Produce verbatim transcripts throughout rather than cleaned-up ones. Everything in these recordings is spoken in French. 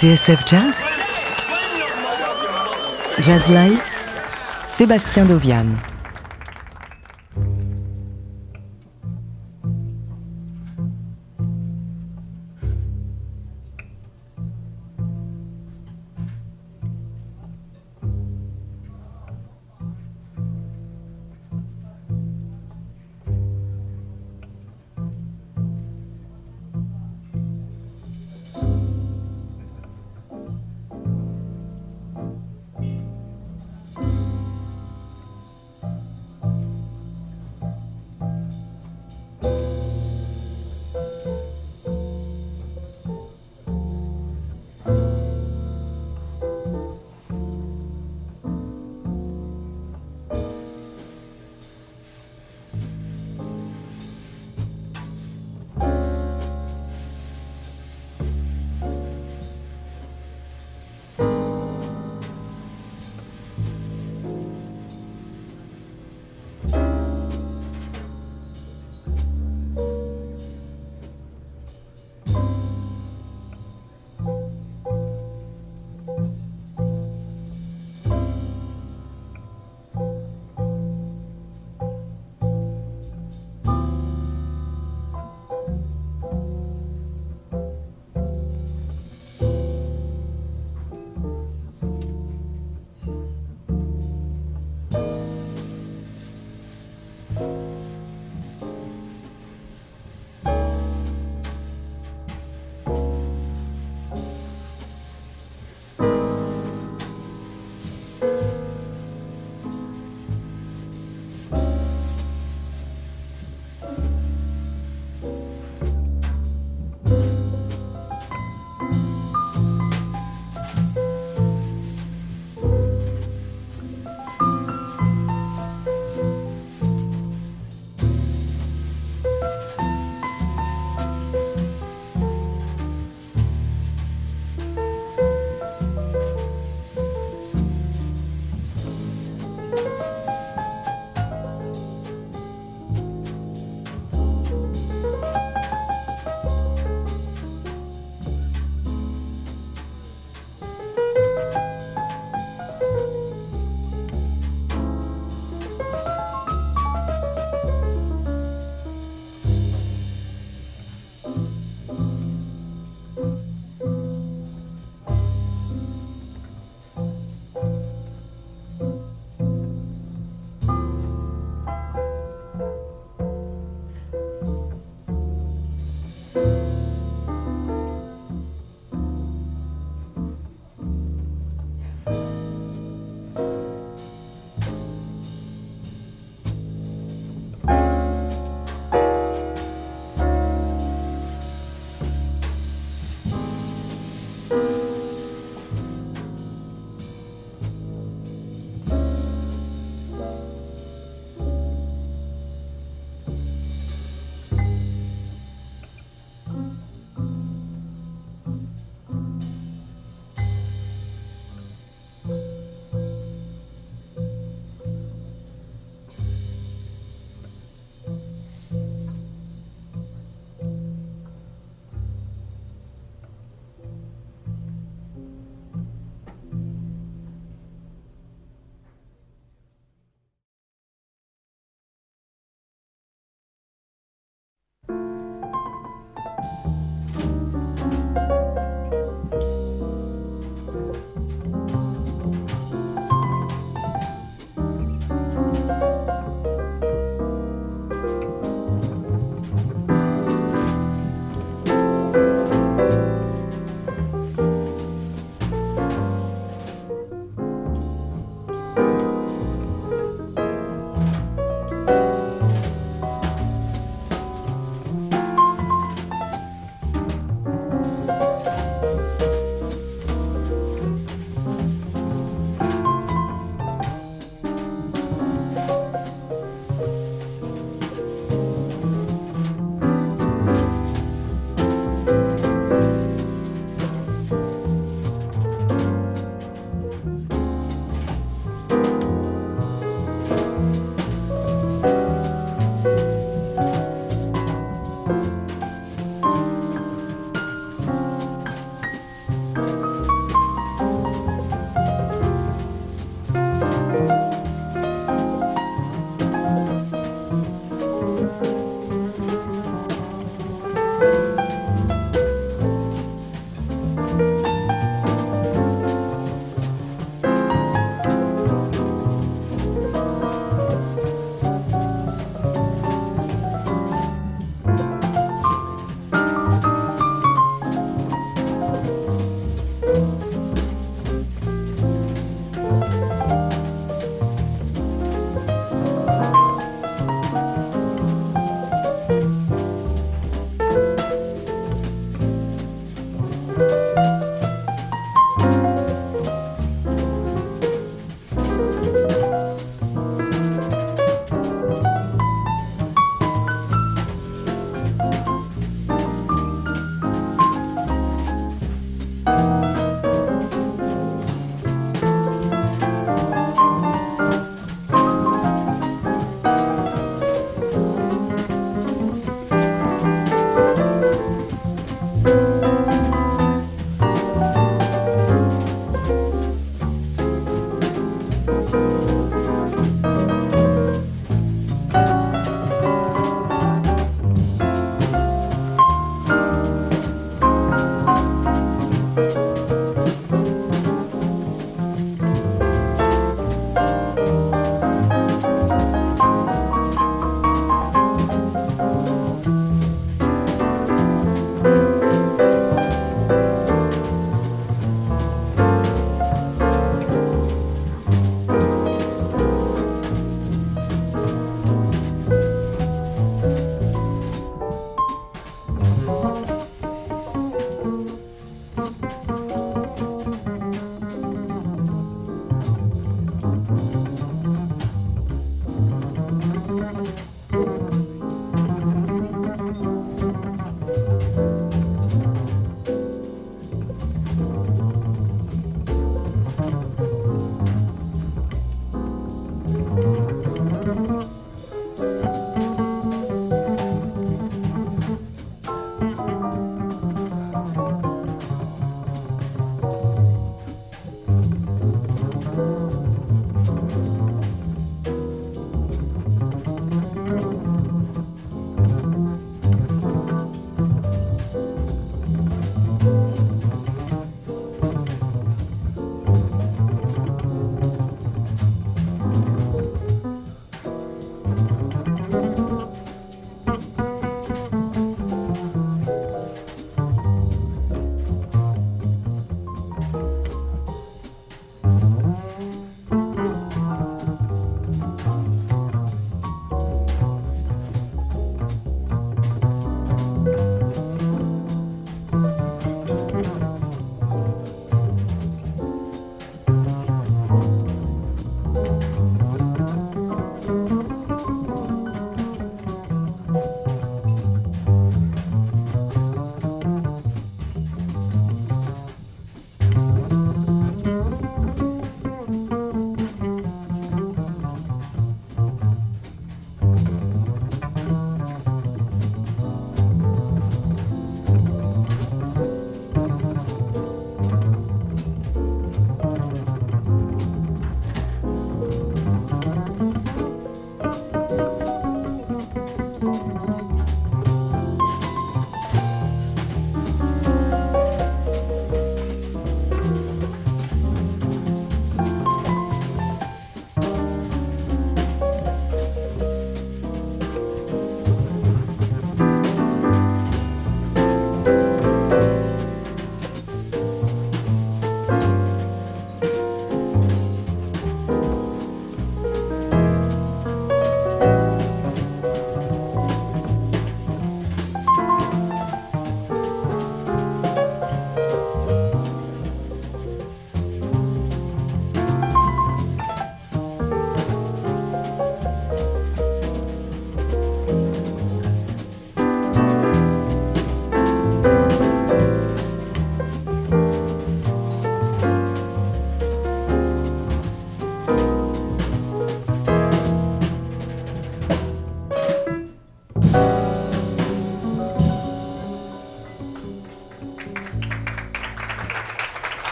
T S F Jazz, Jazz Live, Sébastien Dovianne.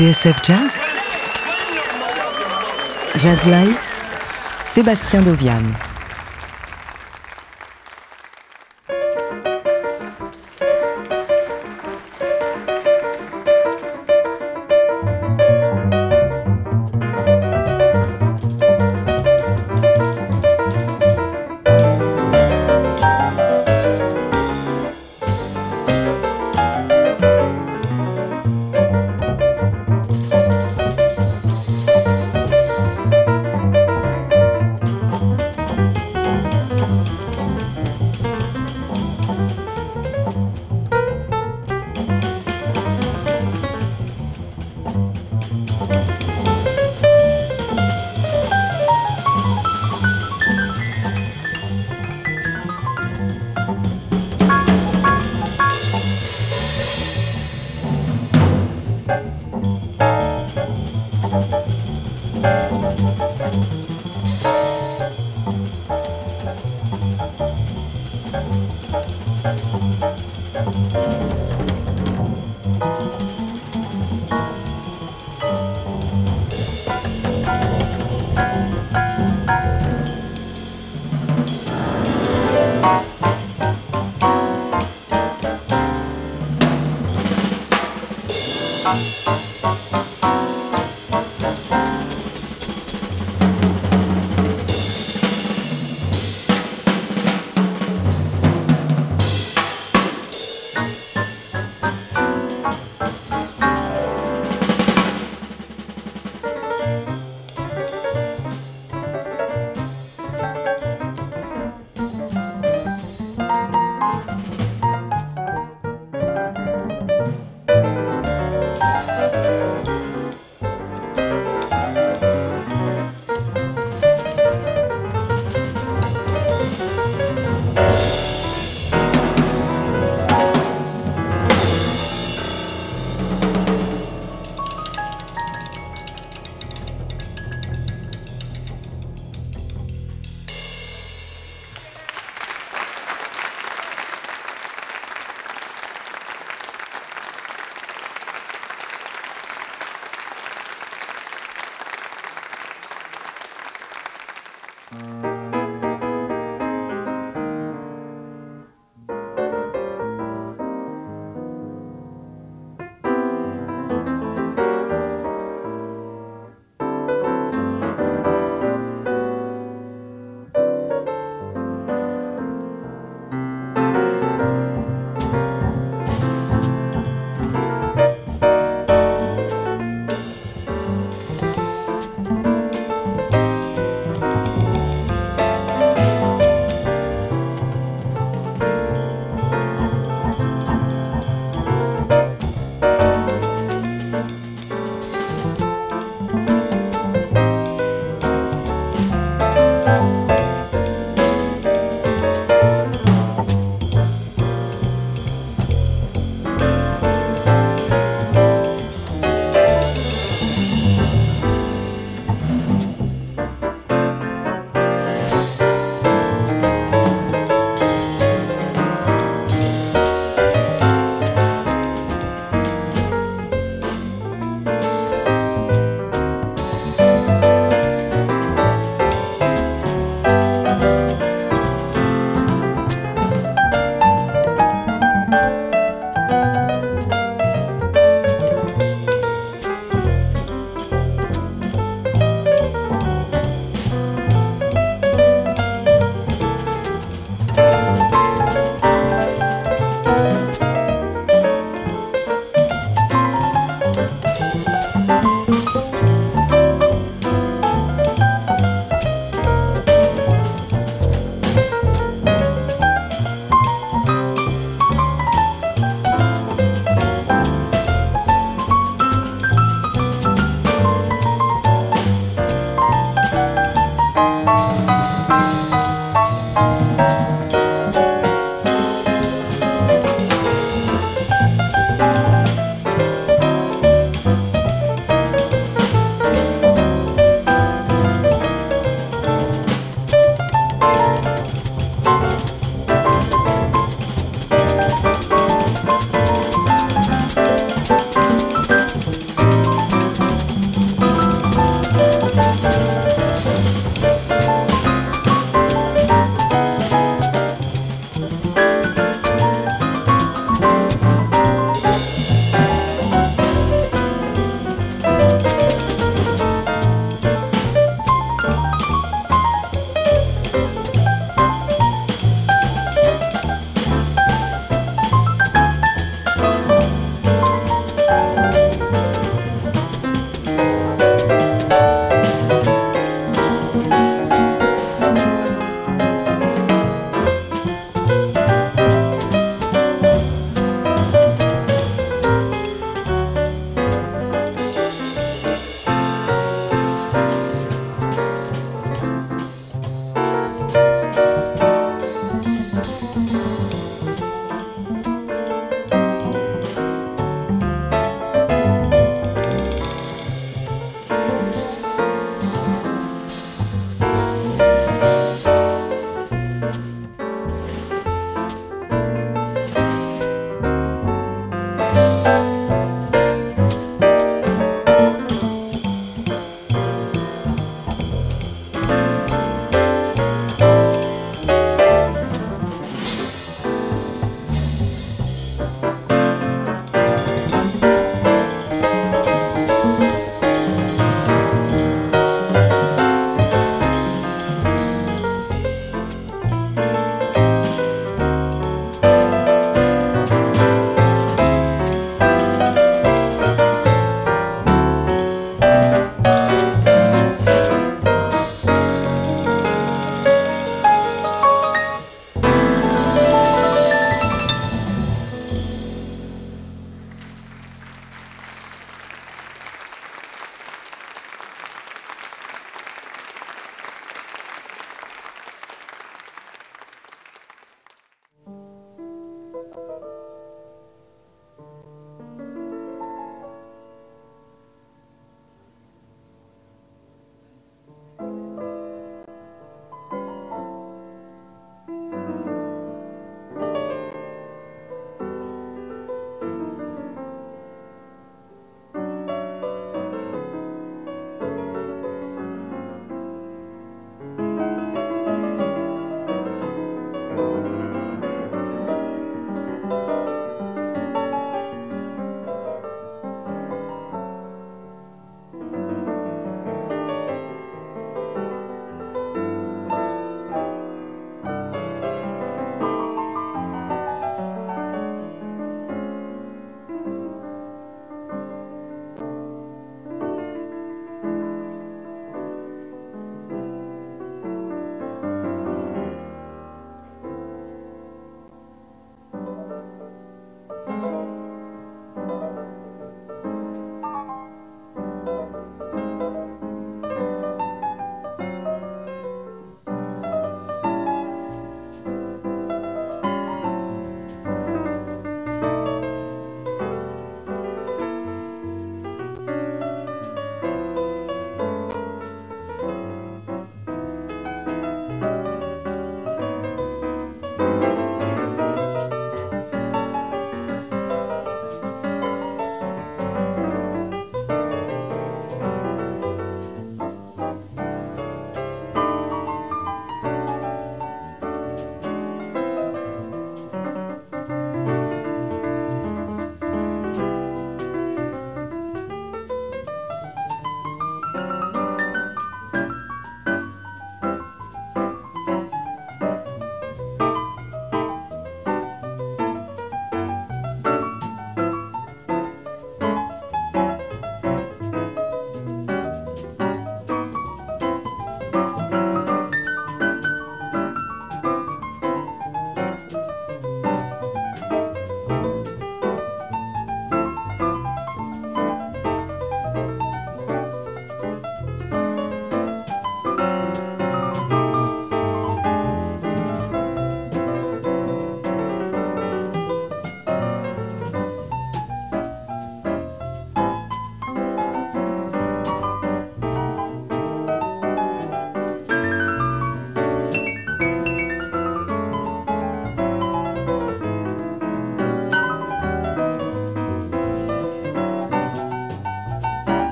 T S F Jazz, Jazz Live, Sébastien Dovianne.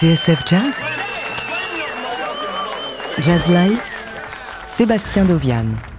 T S F Jazz, Jazz Live, Sébastien Dovianne.